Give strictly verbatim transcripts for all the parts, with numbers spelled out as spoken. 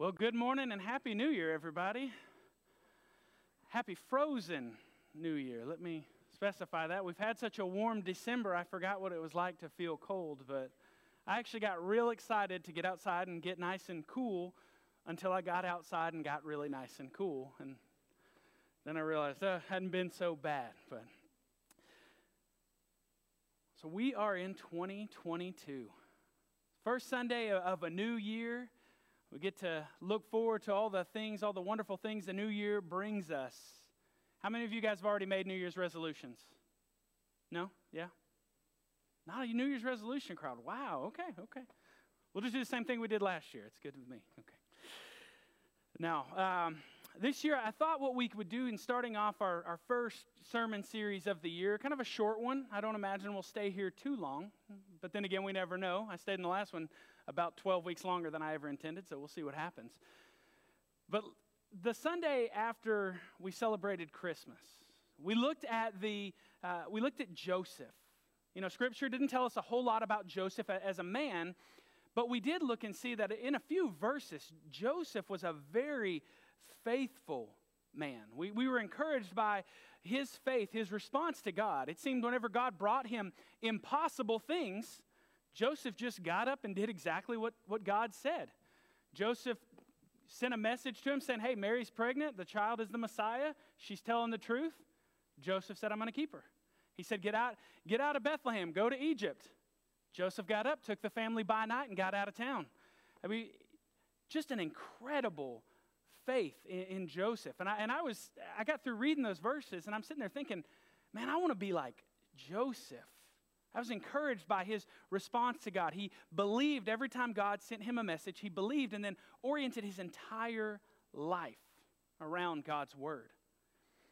Well, good morning and Happy New Year, everybody. Happy frozen New Year. Let me specify that. We've had such a warm December, I forgot what it was like to feel cold, but I actually got real excited to get outside and get nice and cool until I got outside and got really nice and cool. And then I realized, oh, it hadn't been so bad. But so we are in twenty twenty-two. First Sunday of a new year. We get to look forward to all the things, all the wonderful things the new year brings us. How many of you guys have already made New Year's resolutions? No? Yeah? Not a New Year's resolution crowd. Wow, okay, okay. We'll just do the same thing we did last year. It's good with me. Okay. Now, um, this year I thought what we would do in starting off our, our first sermon series of the year, kind of a short one. I don't imagine we'll stay here too long, but then again, we never know. I stayed in the last one about twelve weeks longer than I ever intended, so we'll see what happens. But the Sunday after we celebrated Christmas, we looked at the uh, we looked at Joseph. You know, Scripture didn't tell us a whole lot about Joseph as a man, but we did look and see that in a few verses, Joseph was a very faithful man. We we were encouraged by his faith, his response to God. It seemed whenever God brought him impossible things, Joseph just got up and did exactly what, what God said. Joseph sent a message to him saying, hey, Mary's pregnant. The child is the Messiah. She's telling the truth. Joseph said, I'm going to keep her. He said, get out, get out of Bethlehem. Go to Egypt. Joseph got up, took the family by night, and got out of town. I mean, just an incredible faith in, in Joseph. And I, and I was, I got through reading those verses, and I'm sitting there thinking, man, I want to be like Joseph. I was encouraged by his response to God. He believed every time God sent him a message. He believed and then oriented his entire life around God's word.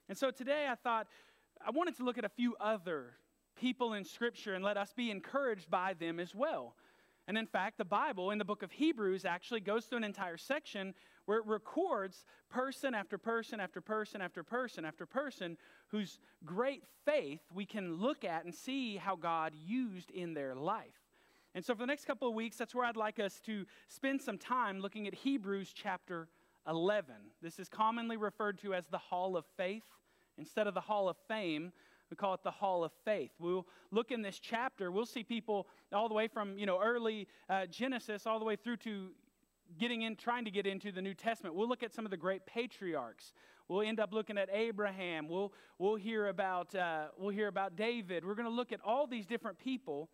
And so today I thought I wanted to look at a few other people in Scripture and let us be encouraged by them as well. And in fact, the Bible in the book of Hebrews actually goes through an entire section where it records person after person after person after person after person whose great faith we can look at and see how God used in their life. And so for the next couple of weeks, that's where I'd like us to spend some time looking at Hebrews chapter eleven. This is commonly referred to as the Hall of Faith. Instead of the Hall of Fame, we call it the Hall of Faith. We'll look in this chapter. We'll see people all the way from, you know, early uh, Genesis all the way through to getting in, trying to get into the New Testament. We'll look at some of the great patriarchs. We'll end up looking at Abraham. We'll we'll hear about uh, we'll hear about David. We're going to look at all these different people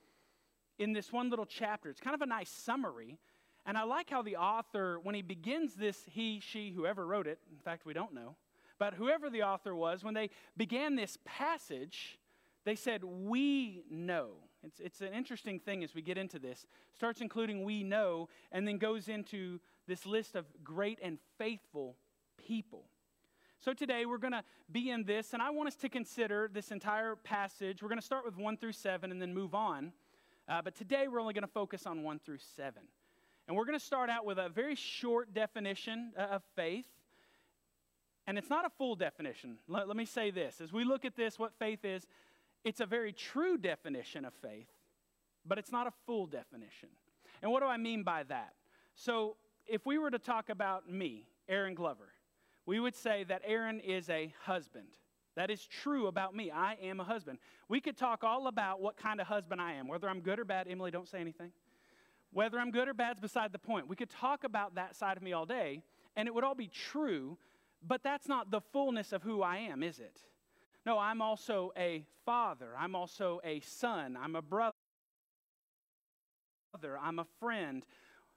in this one little chapter. It's kind of a nice summary, and I like how the author, when he begins this, he, she, whoever wrote it. In fact, we don't know. But whoever the author was, when they began this passage, they said, we know. It's, it's an interesting thing as we get into this. Starts including we know and then goes into this list of great and faithful people. So today we're going to be in this, and I want us to consider this entire passage. We're going to start with one through seven and then move on. Uh, but today we're only going to focus on one through seven. And we're going to start out with a very short definition uh, of faith. And it's not a full definition. Let, let me say this. As we look at this, what faith is, it's a very true definition of faith, but it's not a full definition. And what do I mean by that? So if we were to talk about me, Aaron Glover, we would say that Aaron is a husband. That is true about me. I am a husband. We could talk all about what kind of husband I am, whether I'm good or bad. Emily, don't say anything. Whether I'm good or bad's beside the point. We could talk about that side of me all day, and it would all be true, but that's not the fullness of who I am, is it? No, I'm also a father. I'm also a son. I'm a brother. I'm a friend.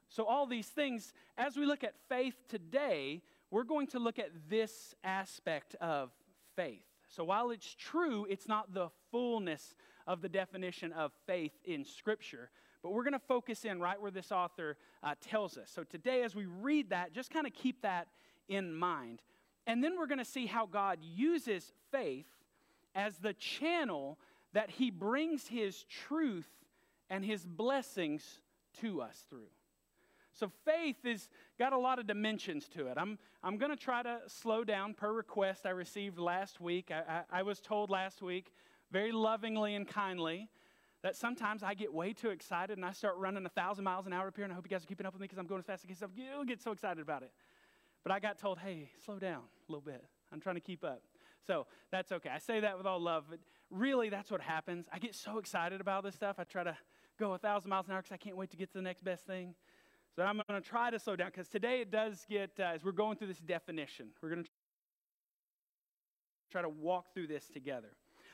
So all these things, as we look at faith today, we're going to look at this aspect of faith. So while it's true, it's not the fullness of the definition of faith in Scripture. But we're going to focus in right where this author uh, tells us. So today, as we read that, just kind of keep that in mind. And then we're going to see how God uses faith as the channel that he brings his truth and his blessings to us through. So faith has got a lot of dimensions to it. I'm, I'm going to try to slow down per request I received last week. I, I, I was told last week, very lovingly and kindly, that sometimes I get way too excited and I start running one thousand miles an hour up here, and I hope you guys are keeping up with me because I'm going as fast as I can. You'll get so excited about it. But I got told, hey, slow down a little bit. I'm trying to keep up. So that's okay. I say that with all love, but really that's what happens. I get so excited about this stuff. I try to go one thousand miles an hour because I can't wait to get to the next best thing. So I'm going to try to slow down because today it does get, uh, as we're going through this definition, we're going to try to walk through this together.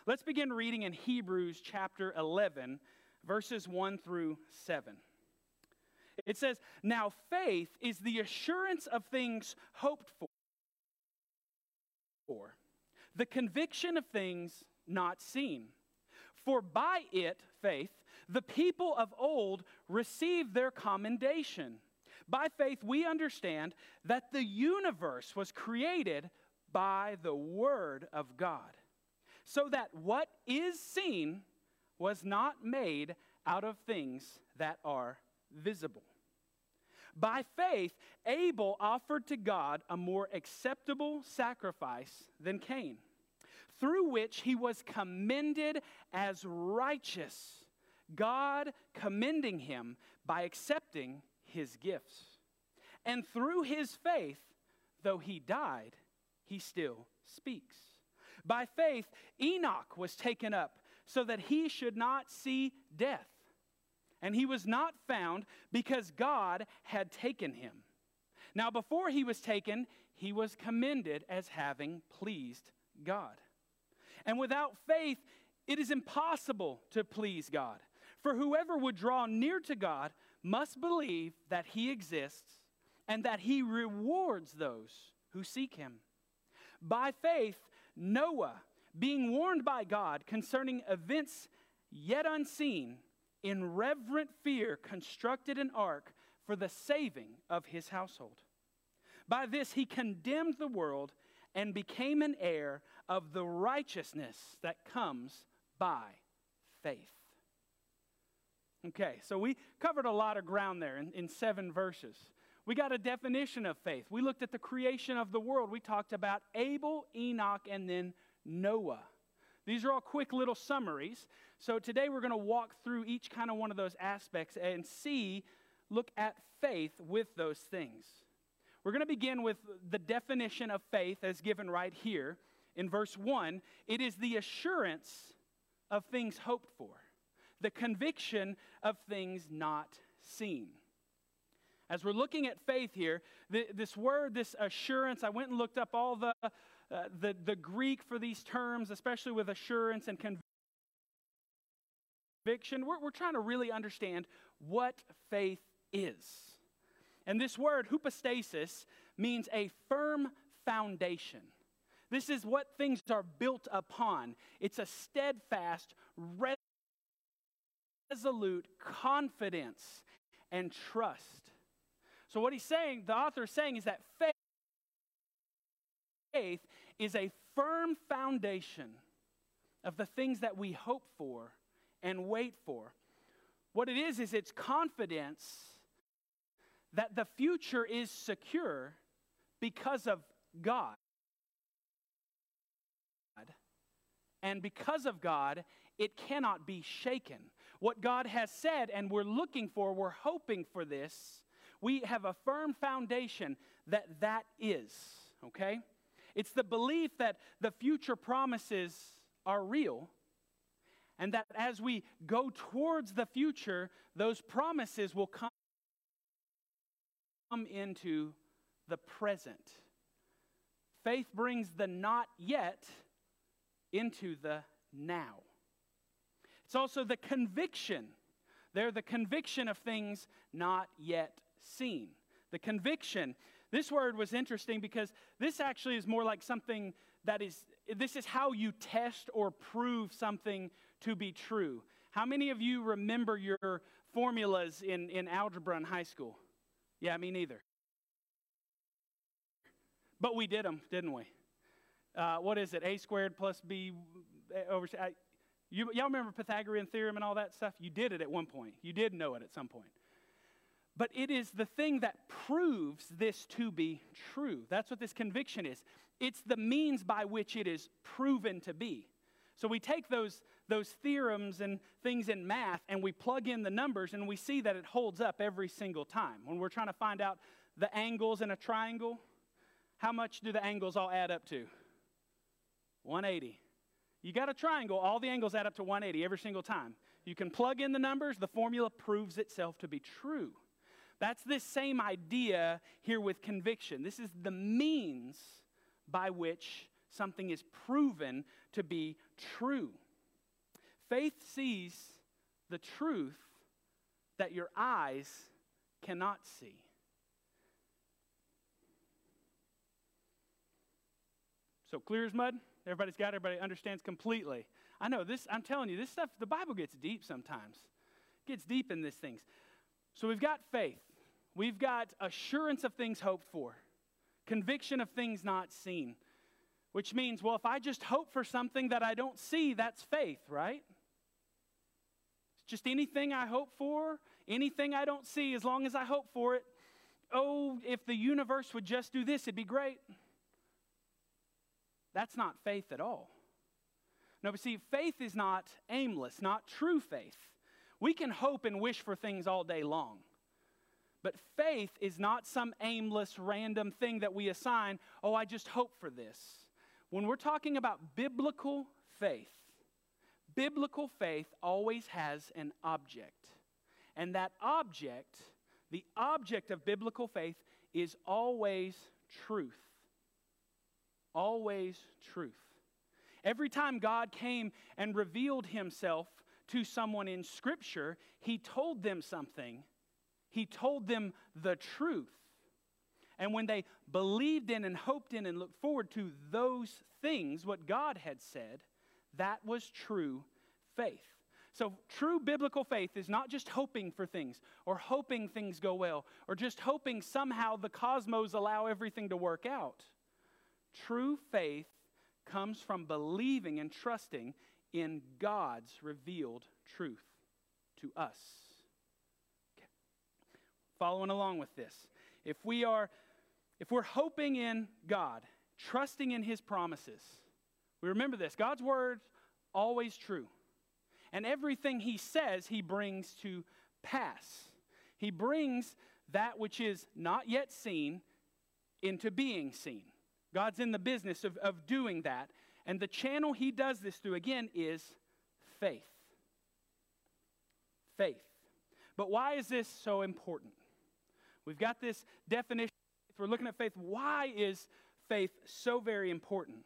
Let's begin reading in Hebrews chapter eleven, verses one through seven. It says, "Now faith is the assurance of things hoped for, the conviction of things not seen. For by it, faith, the people of old received their commendation. By faith we understand that the universe was created by the word of God, so that what is seen was not made out of things that are visible. By faith, Abel offered to God a more acceptable sacrifice than Cain, through which he was commended as righteous, God commending him by accepting his gifts. And through his faith, though he died, he still speaks. By faith, Enoch was taken up so that he should not see death. And he was not found because God had taken him. Now before he was taken, he was commended as having pleased God. And without faith, it is impossible to please God. For whoever would draw near to God must believe that he exists and that he rewards those who seek him. By faith, Noah, being warned by God concerning events yet unseen, in reverent fear constructed an ark for the saving of his household. By this he condemned the world and became an heir of the righteousness that comes by faith." Okay, so we covered a lot of ground there in, in seven verses. We got a definition of faith. We looked at the creation of the world. We talked about Abel, Enoch, and then Noah. These are all quick little summaries. So today we're going to walk through each kind of one of those aspects and see, look at faith with those things. We're going to begin with the definition of faith as given right here in verse one. It is the assurance of things hoped for, the conviction of things not seen. As we're looking at faith here, th this word, this assurance, I went and looked up all the, uh, the, the Greek for these terms, especially with assurance and conviction. We're, we're trying to really understand what faith is. And this word, hypostasis, means a firm foundation. This is what things are built upon. It's a steadfast, resolute confidence and trust. So what he's saying, the author is saying, is that faith, faith is a firm foundation of the things that we hope for and wait for. What it is, is it's confidence that the future is secure because of God. And because of God, it cannot be shaken. What God has said, and we're looking for, we're hoping for this, we have a firm foundation that that is, okay? It's the belief that the future promises are real, and that as we go towards the future, those promises will come into the present. Faith brings the not yet into the now. It's also the conviction. They're the conviction of things not yet seen. The conviction. This word was interesting because this actually is more like something that is, this is how you test or prove something to be true. How many of you remember your formulas in, in algebra in high school? Yeah, me neither. But we did them, didn't we? Uh, what is it? A squared plus B over... I, you, y'all remember Pythagorean theorem and all that stuff? You did it at one point. You did know it at some point. But it is the thing that proves this to be true. That's what this conviction is. It's the means by which it is proven to be. So we take those, those theorems and things in math and we plug in the numbers and we see that it holds up every single time. When we're trying to find out the angles in a triangle, how much do the angles all add up to? one eighty. You got a triangle, all the angles add up to one eighty every single time. You can plug in the numbers, the formula proves itself to be true. That's this same idea here with conviction. This is the means by which something is proven to be true. Faith sees the truth that your eyes cannot see. So clear as mud, everybody's got it, everybody understands completely. I know this, I'm telling you, this stuff, the Bible gets deep sometimes. It gets deep in these things. So we've got faith. We've got assurance of things hoped for. Conviction of things not seen. Which means, well, if I just hope for something that I don't see, that's faith, right? It's just anything I hope for, anything I don't see, as long as I hope for it. Oh, if the universe would just do this, it'd be great. That's not faith at all. No, but see, faith is not aimless, not true faith. We can hope and wish for things all day long. But faith is not some aimless, random thing that we assign, oh, I just hope for this. When we're talking about biblical faith, biblical faith always has an object. And that object, the object of biblical faith, is always truth. Always truth. Every time God came and revealed himself to someone in Scripture, he told them something. He told them the truth. And when they believed in and hoped in and looked forward to those things, what God had said, that was true faith. So true biblical faith is not just hoping for things or hoping things go well or just hoping somehow the cosmos allow everything to work out. True faith comes from believing and trusting in God's revealed truth to us. Okay. Following along with this. If we are, if we're hoping in God, trusting in his promises, we remember this, God's word always true. And everything he says, he brings to pass. He brings that which is not yet seen into being seen. God's in the business of, of doing that. And the channel he does this through, again, is faith. Faith. But why is this so important? We've got this definition. If we're looking at faith, why is faith so very important?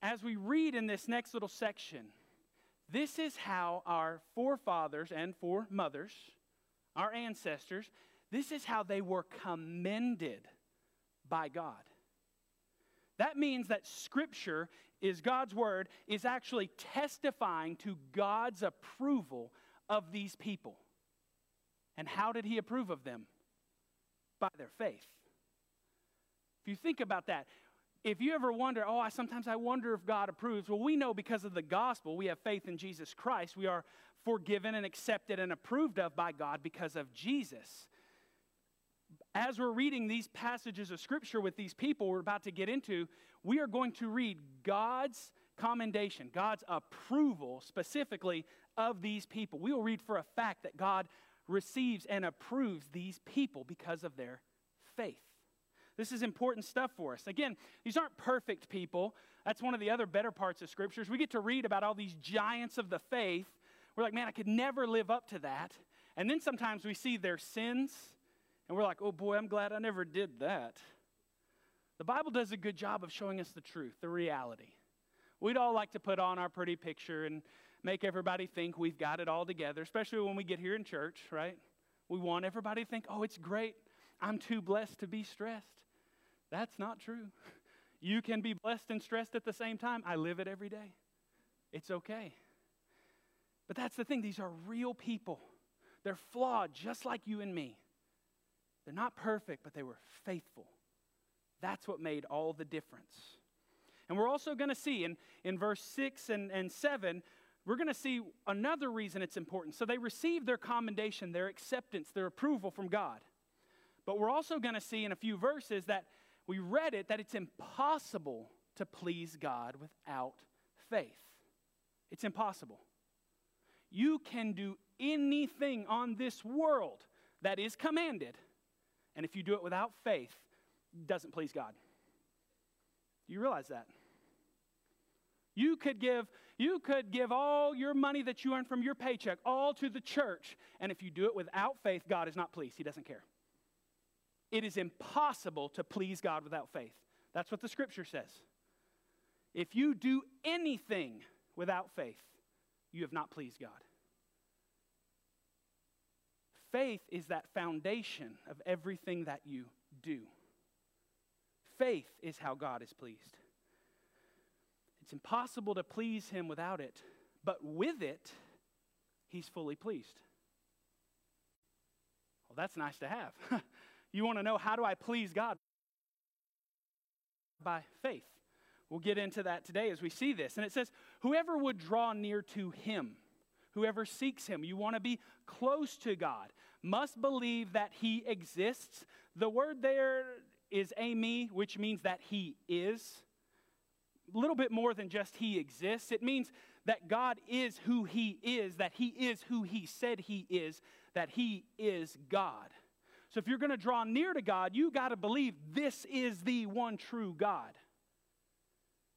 As we read in this next little section, this is how our forefathers and foremothers, our ancestors, this is how they were commended by God. That means that Scripture is God's word, is actually testifying to God's approval of these people. And how did he approve of them? By their faith. If you think about that, if you ever wonder, oh, I sometimes I wonder if God approves. Well, we know because of the gospel, we have faith in Jesus Christ. We are forgiven and accepted and approved of by God because of Jesus. As we're reading these passages of Scripture with these people we're about to get into, we are going to read God's commendation, God's approval specifically of these people. We will read for a fact that God receives and approves these people because of their faith. This is important stuff for us. Again, these aren't perfect people. That's one of the other better parts of Scriptures. We get to read about all these giants of the faith. We're like, man, I could never live up to that. And then sometimes we see their sins. And we're like, oh boy, I'm glad I never did that. The Bible does a good job of showing us the truth, the reality. We'd all like to put on our pretty picture and make everybody think we've got it all together, especially when we get here in church, right? We want everybody to think, oh, it's great. I'm too blessed to be stressed. That's not true. You can be blessed and stressed at the same time. I live it every day. It's okay. But that's the thing. These are real people. They're flawed just like you and me. They're not perfect, but they were faithful. That's what made all the difference. And we're also going to see in, in verse six and, and seven, we're going to see another reason it's important. So they received their commendation, their acceptance, their approval from God. But we're also going to see in a few verses that we read it, that it's impossible to please God without faith. It's impossible. You can do anything on this world that is commanded, and if you do it without faith, it doesn't please God. Do you realize that? You could give, you could give all your money that you earn from your paycheck, all to the church, and if you do it without faith, God is not pleased. He doesn't care. It is impossible to please God without faith. That's what the scripture says. If you do anything without faith, you have not pleased God. Faith is that foundation of everything that you do. Faith is how God is pleased. It's impossible to please him without it, but with it, he's fully pleased. Well, that's nice to have. You want to know, how do I please God? By faith. We'll get into that today as we see this. And it says, whoever would draw near to him, whoever seeks him, you want to be close to God, must believe that he exists. The word there is ami, which means that he is. A little bit more than just he exists. It means that God is who he is, that he is who he said he is, that he is God. So if you're going to draw near to God, you got to believe this is the one true God,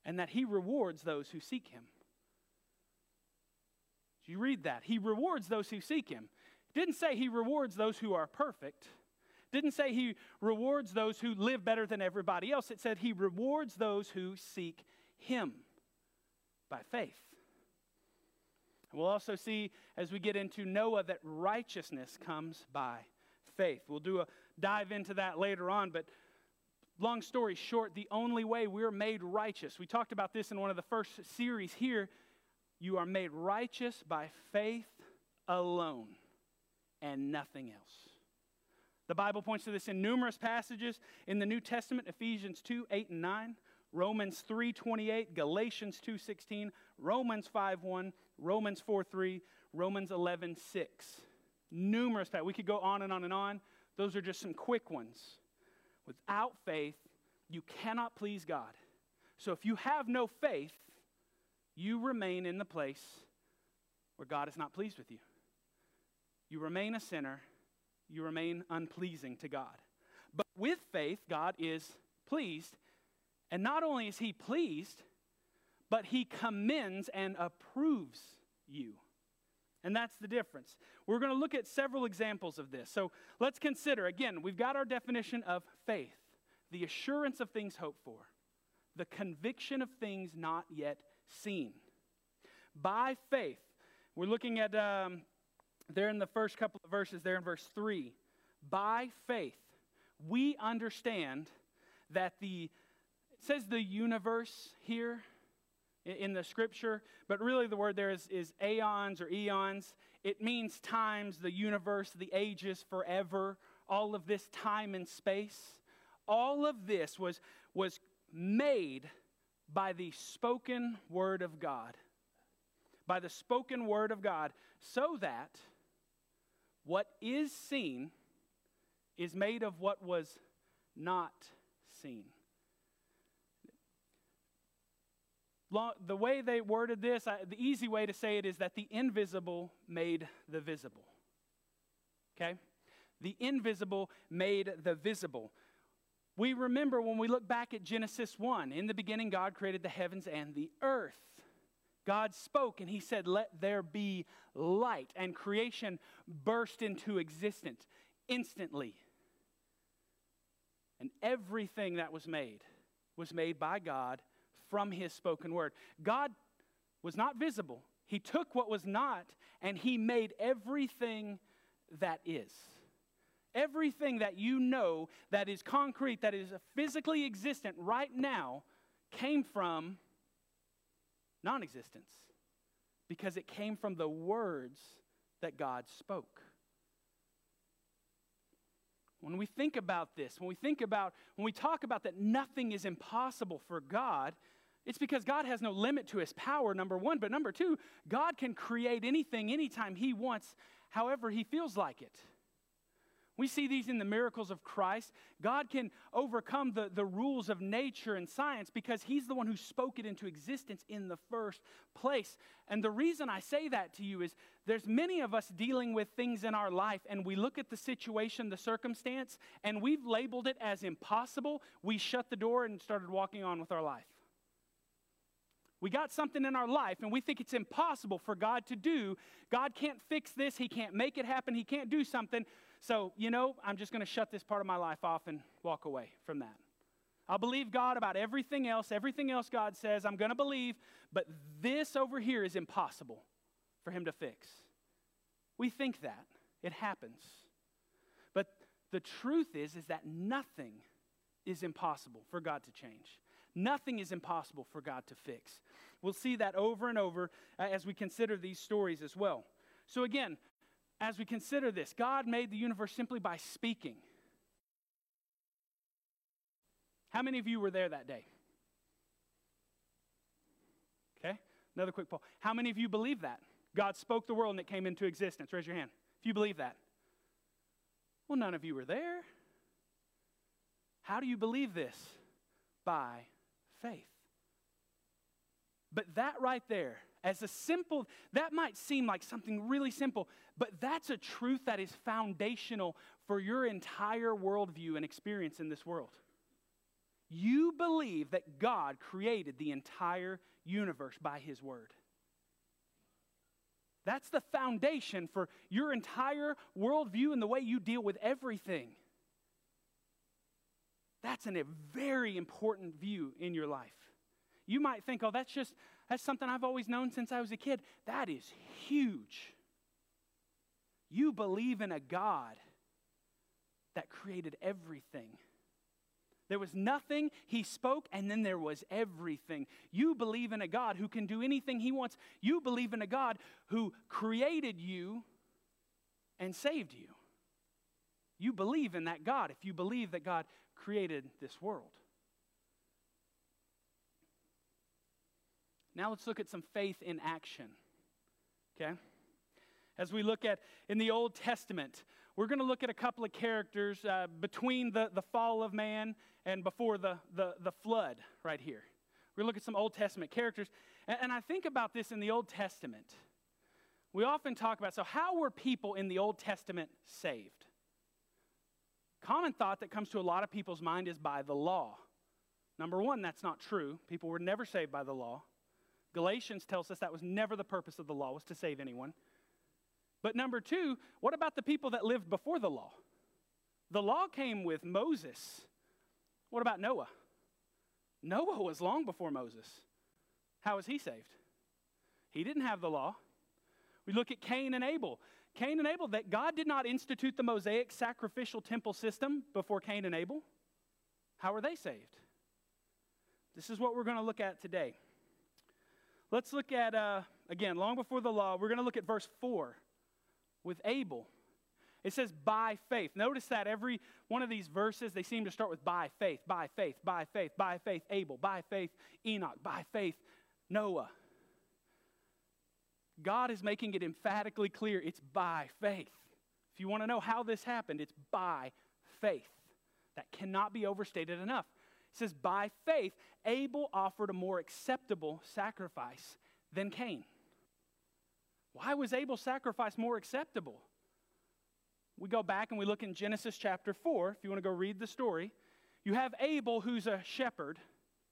and that he rewards those who seek him. You read that. He rewards those who seek him. It didn't say he rewards those who are perfect. It didn't say he rewards those who live better than everybody else. It said he rewards those who seek him by faith. And we'll also see as we get into Noah that righteousness comes by faith. We'll do a dive into that later on, but long story short, the only way we're made righteous, we talked about this in one of the first series here, you are made righteous by faith alone and nothing else. The Bible points to this in numerous passages in the New Testament, Ephesians two, eight and nine, Romans three, twenty-eight, Galatians two, sixteen, Romans five, one, Romans four, three, Romans eleven, six. Numerous passages. We could go on and on and on. Those are just some quick ones. Without faith, you cannot please God. So if you have no faith, you remain in the place where God is not pleased with you. You remain a sinner. You remain unpleasing to God. But with faith, God is pleased. And not only is he pleased, but he commends and approves you. And that's the difference. We're going to look at several examples of this. So let's consider, again, we've got our definition of faith: the assurance of things hoped for, the conviction of things not yet seen. By faith, we're looking at, um, there in the first couple of verses, there in verse three. By faith, we understand that the, it says the universe here, in the scripture, but really the word there is, is aeons or eons. It means times, the universe, the ages, forever, all of this time and space. All of this was, was made by the spoken word of God. By the spoken word of God, so that what is seen is made of what was not seen. The way they worded this, I, the easy way to say it is that the invisible made the visible. Okay? The invisible made the visible. We remember when we look back at Genesis one, in the beginning God created the heavens and the earth. God spoke and he said, let there be light. And creation burst into existence instantly. And everything that was made was made by God from his spoken word. God was not visible. He took what was not and he made everything that is. Everything that you know that is concrete, that is physically existent right now, came from non-existence, because it came from the words that God spoke. When we think about this, when we think about, when we talk about that nothing is impossible for God, it's because God has no limit to his power, number one. But number two, God can create anything, anytime he wants, however he feels like it. We see these in the miracles of Christ. God can overcome the, the rules of nature and science because he's the one who spoke it into existence in the first place. And the reason I say that to you is there's many of us dealing with things in our life, and we look at the situation, the circumstance, and we've labeled it as impossible. We shut the door and started walking on with our life. We got something in our life and we think it's impossible for God to do. God can't fix this. He can't make it happen. He can't do something. So, you know, I'm just going to shut this part of my life off and walk away from that. I'll believe God about everything else. Everything else God says, I'm going to believe. But this over here is impossible for him to fix. We think that. It happens. But the truth is, is that nothing is impossible for God to change. Nothing is impossible for God to fix. We'll see that over and over uh, as we consider these stories as well. So again, as we consider this, God made the universe simply by speaking. How many of you were there that day? Okay, another quick poll. How many of you believe that? God spoke the world and it came into existence. Raise your hand if you believe that. Well, none of you were there. How do you believe this? By faith. But that right there, as a simple, that might seem like something really simple, but that's a truth that is foundational for your entire worldview and experience in this world. You believe that God created the entire universe by his word. That's the foundation for your entire worldview and the way you deal with everything. That's an, a very important view in your life. You might think, oh, that's just, that's something I've always known since I was a kid. That is huge. You believe in a God that created everything. There was nothing, he spoke, and then there was everything. You believe in a God who can do anything he wants. You believe in a God who created you and saved you. You believe in that God if you believe that God created this world. Now let's look at some faith in action, okay? As we look at in the Old Testament, we're going to look at a couple of characters uh, between the, the fall of man and before the, the, the flood right here. We're going to look at some Old Testament characters. And, and I think about this in the Old Testament. We often talk about, so how were people in the Old Testament saved? Common thought that comes to a lot of people's mind is by the law. Number one, that's not true. People were never saved by the law. Galatians tells us that was never the purpose of the law, was to save anyone. But number two, what about the people that lived before the law? The law came with Moses. What about Noah? Noah was long before Moses. How was he saved? He didn't have the law. We look at Cain and Abel. Cain and Abel, that God did not institute the Mosaic sacrificial temple system before Cain and Abel. How were they saved? This is what we're going to look at today. Let's look at, uh, again, long before the law, we're going to look at verse four with Abel. It says, by faith. Notice that every one of these verses, they seem to start with by faith, by faith, by faith, by faith, Abel, by faith, Enoch, by faith, Noah. God is making it emphatically clear, it's by faith. If you want to know how this happened, it's by faith. That cannot be overstated enough. It says, by faith, Abel offered a more acceptable sacrifice than Cain. Why was Abel's sacrifice more acceptable? We go back and we look in Genesis chapter four, if you want to go read the story. You have Abel, who's a shepherd,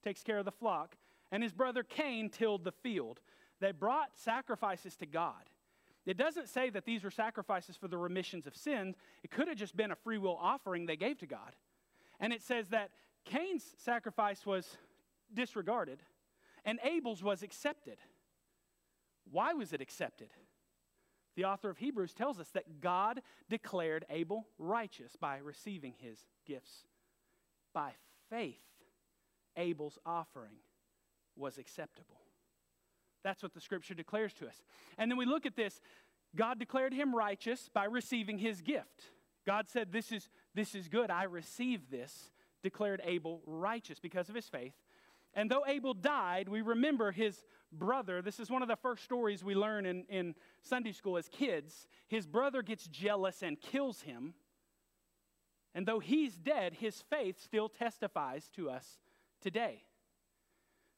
takes care of the flock, and his brother Cain tilled the field. They brought sacrifices to God. It doesn't say that these were sacrifices for the remissions of sins. It could have just been a free will offering they gave to God. And it says that Cain's sacrifice was disregarded and Abel's was accepted. Why was it accepted? The author of Hebrews tells us that God declared Abel righteous by receiving his gifts. By faith, Abel's offering was acceptable. That's what the scripture declares to us. And then we look at this. God declared him righteous by receiving his gift. God said, this is, this is good. I receive this. Declared Abel righteous because of his faith. And though Abel died, we remember his brother. This is one of the first stories we learn in, in Sunday school as kids. His brother gets jealous and kills him. And though he's dead, his faith still testifies to us today.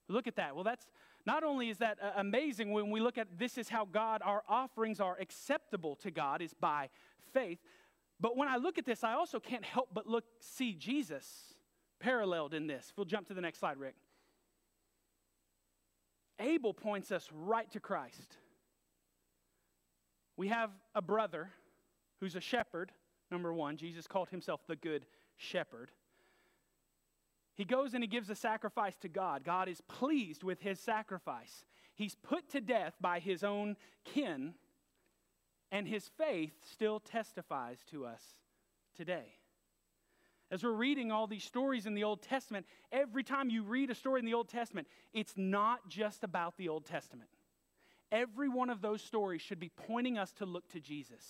Look at that. Well, that's not only is that uh, amazing when we look at this is how God, our offerings are acceptable to God is by faith. But when I look at this, I also can't help but look, see Jesus paralleled in this. If we'll jump to the next slide, Rick. Abel points us right to Christ. We have a brother who's a shepherd, number one. Jesus called himself the Good Shepherd. He goes and he gives a sacrifice to God. God is pleased with his sacrifice. He's put to death by his own kin, and his faith still testifies to us today. As we're reading all these stories in the Old Testament, every time you read a story in the Old Testament, it's not just about the Old Testament. Every one of those stories should be pointing us to look to Jesus.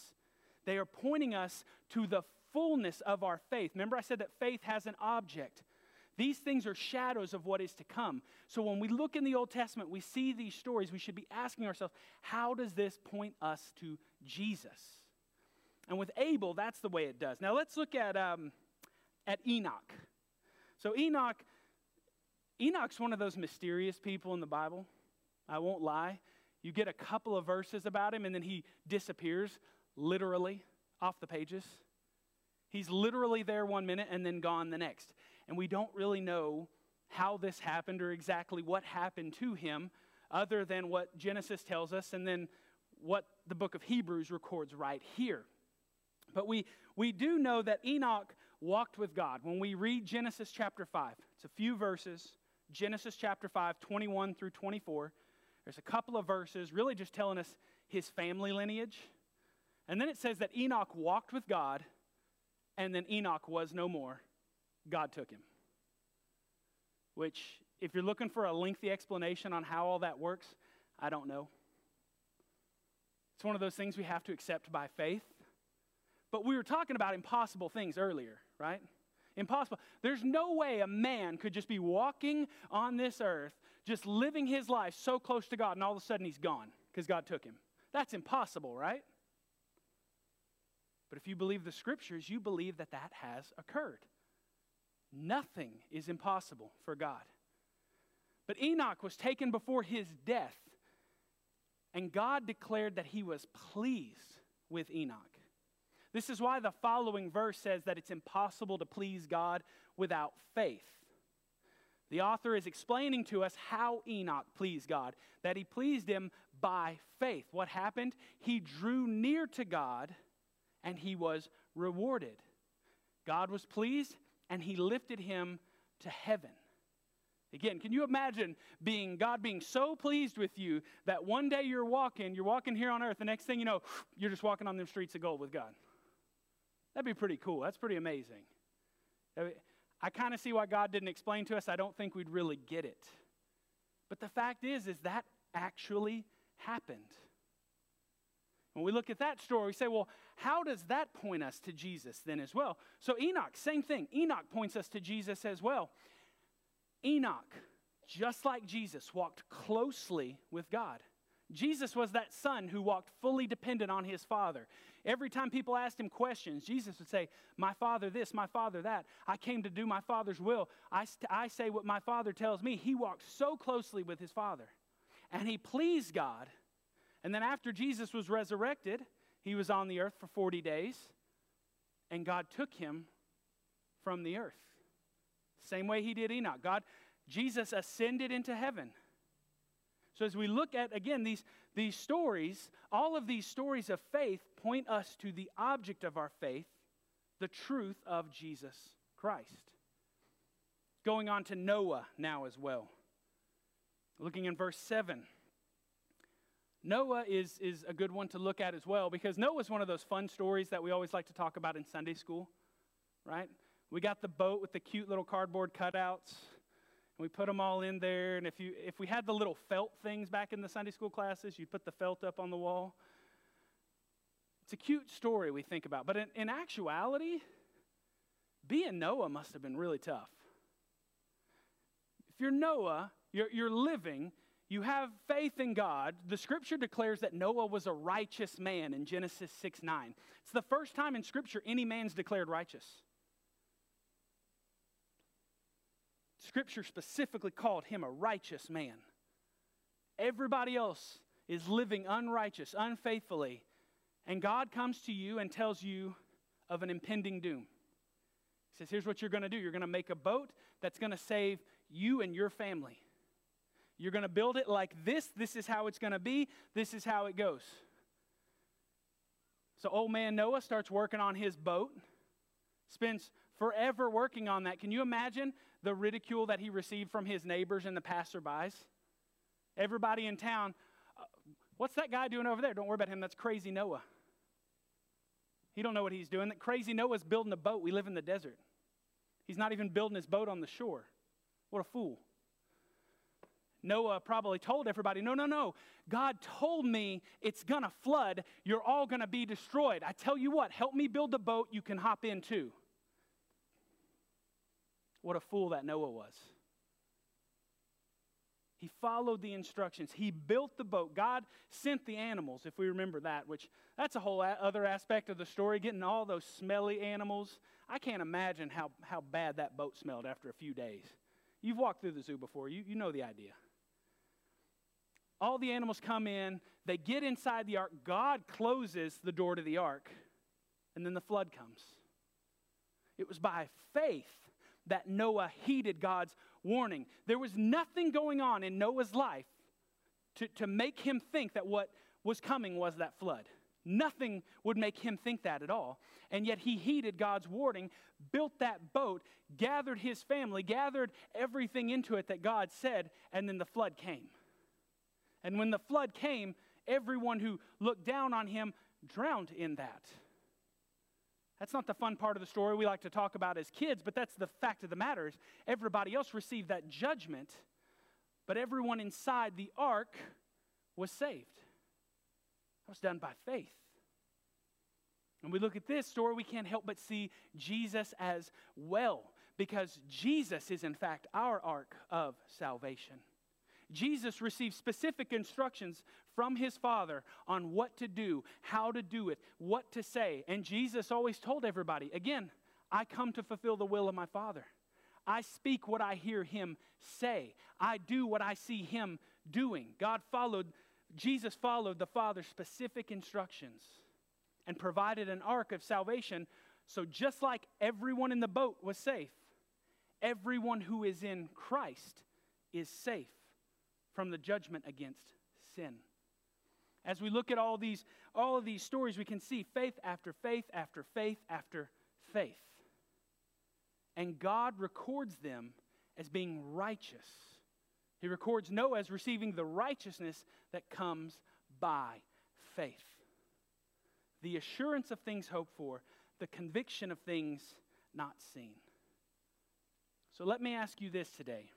They are pointing us to the fullness of our faith. Remember I said that faith has an object. These things are shadows of what is to come. So when we look in the Old Testament, we see these stories, we should be asking ourselves, how does this point us to Jesus? And with Abel, that's the way it does. Now let's look at... Um, At Enoch. So Enoch, Enoch's one of those mysterious people in the Bible. I won't lie. You get a couple of verses about him and then he disappears, literally, off the pages. He's literally there one minute and then gone the next. And we don't really know how this happened or exactly what happened to him other than what Genesis tells us and then what the book of Hebrews records right here. But we, we do know that Enoch walked with God. When we read Genesis chapter five, it's a few verses, Genesis chapter five, twenty-one through twenty-four. There's a couple of verses really just telling us his family lineage. And then it says that Enoch walked with God, and then Enoch was no more. God took him. Which, if you're looking for a lengthy explanation on how all that works, I don't know. It's one of those things we have to accept by faith. But we were talking about impossible things earlier, right? Impossible. There's no way a man could just be walking on this earth, just living his life so close to God, and all of a sudden he's gone because God took him. That's impossible, right? But if you believe the scriptures, you believe that that has occurred. Nothing is impossible for God. But Enoch was taken before his death, and God declared that he was pleased with Enoch. This is why the following verse says that it's impossible to please God without faith. The author is explaining to us how Enoch pleased God, that he pleased him by faith. What happened? He drew near to God, and he was rewarded. God was pleased, and he lifted him to heaven. Again, can you imagine being God being so pleased with you that one day you're walking, you're walking here on earth, the next thing you know, you're just walking on them streets of gold with God. That'd be pretty cool. That's pretty amazing. I kind of see why God didn't explain to us. I don't think we'd really get it. But the fact is, is that actually happened. When we look at that story, we say, well, how does that point us to Jesus then as well? So Enoch, same thing. Enoch points us to Jesus as well. Enoch, just like Jesus, walked closely with God. Jesus was that son who walked fully dependent on his father. Every time people asked him questions, Jesus would say, my father this, my father that. I came to do my father's will. I, I say what my father tells me. He walked so closely with his father. And he pleased God. And then after Jesus was resurrected, he was on the earth for forty days. And God took him from the earth. Same way he did Enoch. God, Jesus ascended into heaven. So as we look at, again, these, these stories, all of these stories of faith point us to the object of our faith, the truth of Jesus Christ. Going on to Noah now as well. Looking in verse seven. Noah is, is a good one to look at as well, because Noah is one of those fun stories that we always like to talk about in Sunday school, right? We got the boat with the cute little cardboard cutouts. We put them all in there, and if you if we had the little felt things back in the Sunday school classes, you'd put the felt up on the wall. It's a cute story we think about, but in, in actuality, being Noah must have been really tough. If you're Noah, you're, you're living, you have faith in God. The scripture declares that Noah was a righteous man in Genesis six nine. It's the first time in scripture any man's declared righteous. Scripture specifically called him a righteous man. Everybody else is living unrighteous, unfaithfully. And God comes to you and tells you of an impending doom. He says, here's what you're going to do. You're going to make a boat that's going to save you and your family. You're going to build it like this. This is how it's going to be. This is how it goes. So old man Noah starts working on his boat, spends forever working on that. Can you imagine the ridicule that he received from his neighbors and the passerbys? Everybody in town, what's that guy doing over there? Don't worry about him. That's crazy Noah. He don't know what he's doing. That crazy Noah's building a boat. We live in the desert. He's not even building his boat on the shore. What a fool. Noah probably told everybody, no, no, no. God told me it's going to flood. You're all going to be destroyed. I tell you what, help me build a boat you can hop into. What a fool that Noah was. He followed the instructions. He built the boat. God sent the animals, if we remember that, which that's a whole other aspect of the story, getting all those smelly animals. I can't imagine how, how bad that boat smelled after a few days. You've walked through the zoo before. You, you know the idea. All the animals come in. They get inside the ark. God closes the door to the ark, and then the flood comes. It was by faith that Noah heeded God's warning. There was nothing going on in Noah's life to, to make him think that what was coming was that flood. Nothing would make him think that at all. And yet he heeded God's warning, built that boat, gathered his family, gathered everything into it that God said, and then the flood came. And when the flood came, everyone who looked down on him drowned in that. That's not the fun part of the story we like to talk about as kids, but that's the fact of the matter is everybody else received that judgment, but everyone inside the ark was saved. That was done by faith. When we look at this story, we can't help but see Jesus as well, because Jesus is in fact our ark of salvation. Jesus received specific instructions from his Father on what to do, how to do it, what to say. And Jesus always told everybody, again, I come to fulfill the will of my Father. I speak what I hear him say. I do what I see him doing. God followed, Jesus followed the Father's specific instructions and provided an ark of salvation. So just like everyone in the boat was safe, everyone who is in Christ is safe from the judgment against sin. As we look at all these, all of these stories, we can see faith after faith after faith after faith. And God records them as being righteous. He records Noah as receiving the righteousness that comes by faith. The assurance of things hoped for, the conviction of things not seen. So let me ask you this today.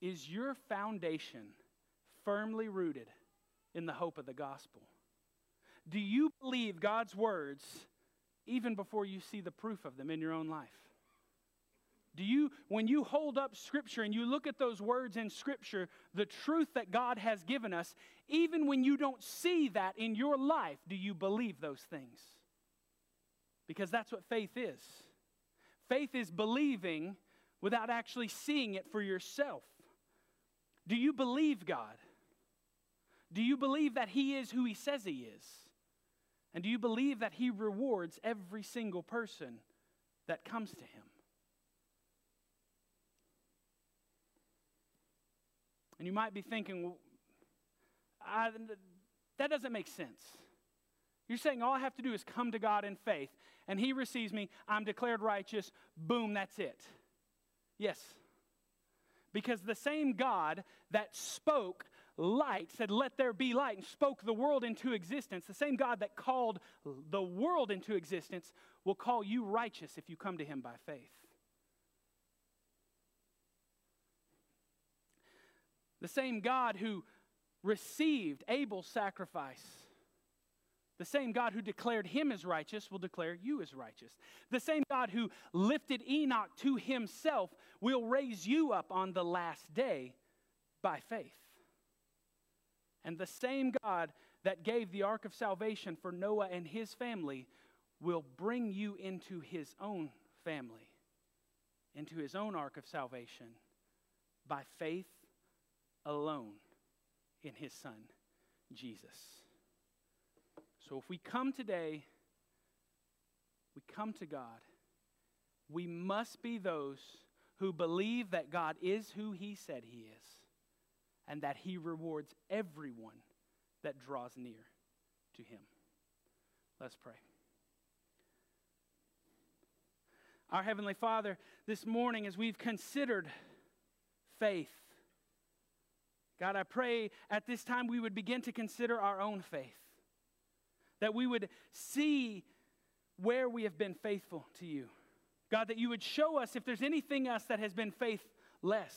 Is your foundation firmly rooted in the hope of the gospel? Do you believe God's words even before you see the proof of them in your own life? Do you, when you hold up Scripture and you look at those words in Scripture, the truth that God has given us, even when you don't see that in your life, do you believe those things? Because that's what faith is. Faith is believing without actually seeing it for yourself. Do you believe God? Do you believe that he is who he says he is? And do you believe that he rewards every single person that comes to him? And you might be thinking, well, I, that doesn't make sense. You're saying all I have to do is come to God in faith, and he receives me, I'm declared righteous, boom, that's it. Yes. Because the same God that spoke light, said, let there be light, and spoke the world into existence, the same God that called the world into existence will call you righteous if you come to him by faith. The same God who received Abel's sacrifice, the same God who declared him as righteous will declare you as righteous. The same God who lifted Enoch to himself will raise you up on the last day by faith. And the same God that gave the ark of salvation for Noah and his family will bring you into his own family into his own ark of salvation by faith alone in his Son, Jesus. So if we come today, we come to God, we must be those who believe that God is who he said he is, and that he rewards everyone that draws near to him. Let's pray. Our Heavenly Father, this morning as we've considered faith, God, I pray at this time we would begin to consider our own faith, that we would see where we have been faithful to you. God, that you would show us if there's anything else that has been faithless.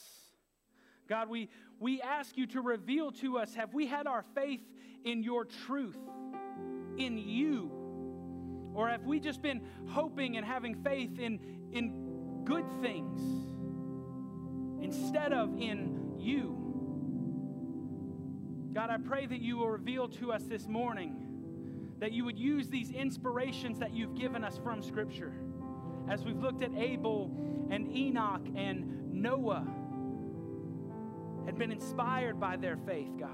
God, we, we ask you to reveal to us, have we had our faith in your truth, in you? Or have we just been hoping and having faith in, in good things instead of in you? God, I pray that you will reveal to us this morning, that you would use these inspirations that you've given us from Scripture. As we've looked at Abel and Enoch and Noah, had been inspired by their faith, God.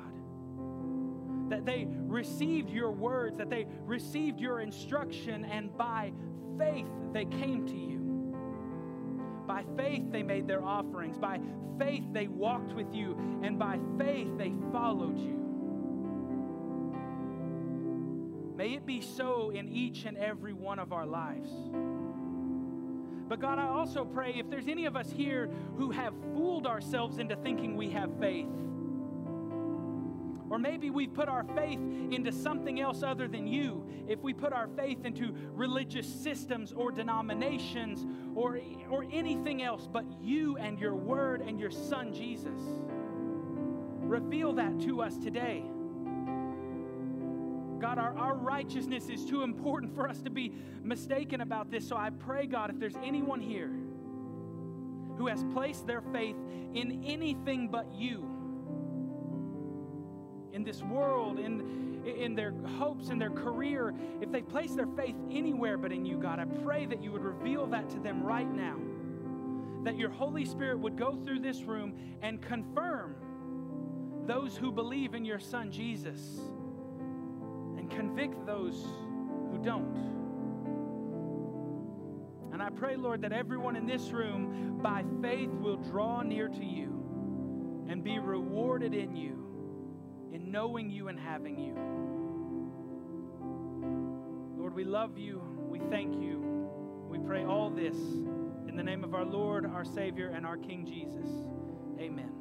That they received your words, that they received your instruction, and by faith they came to you. By faith they made their offerings. By faith they walked with you, and by faith they followed you. May it be so in each and every one of our lives. But God, I also pray if there's any of us here who have fooled ourselves into thinking we have faith, or maybe we've put our faith into something else other than you. If we put our faith into religious systems or denominations or, or anything else but you and your word and your Son, Jesus. Reveal that to us today. God, our, our righteousness is too important for us to be mistaken about this. So I pray, God, if there's anyone here who has placed their faith in anything but you, in this world, in, in their hopes, in their career, if they place their faith anywhere but in you, God, I pray that you would reveal that to them right now, that your Holy Spirit would go through this room and confirm those who believe in your Son, Jesus, and convict those who don't. And I pray, Lord, that everyone in this room, by faith, will draw near to you and be rewarded in you, in knowing you and having you. Lord, we love you. We thank you. We pray all this in the name of our Lord, our Savior, and our King Jesus. Amen.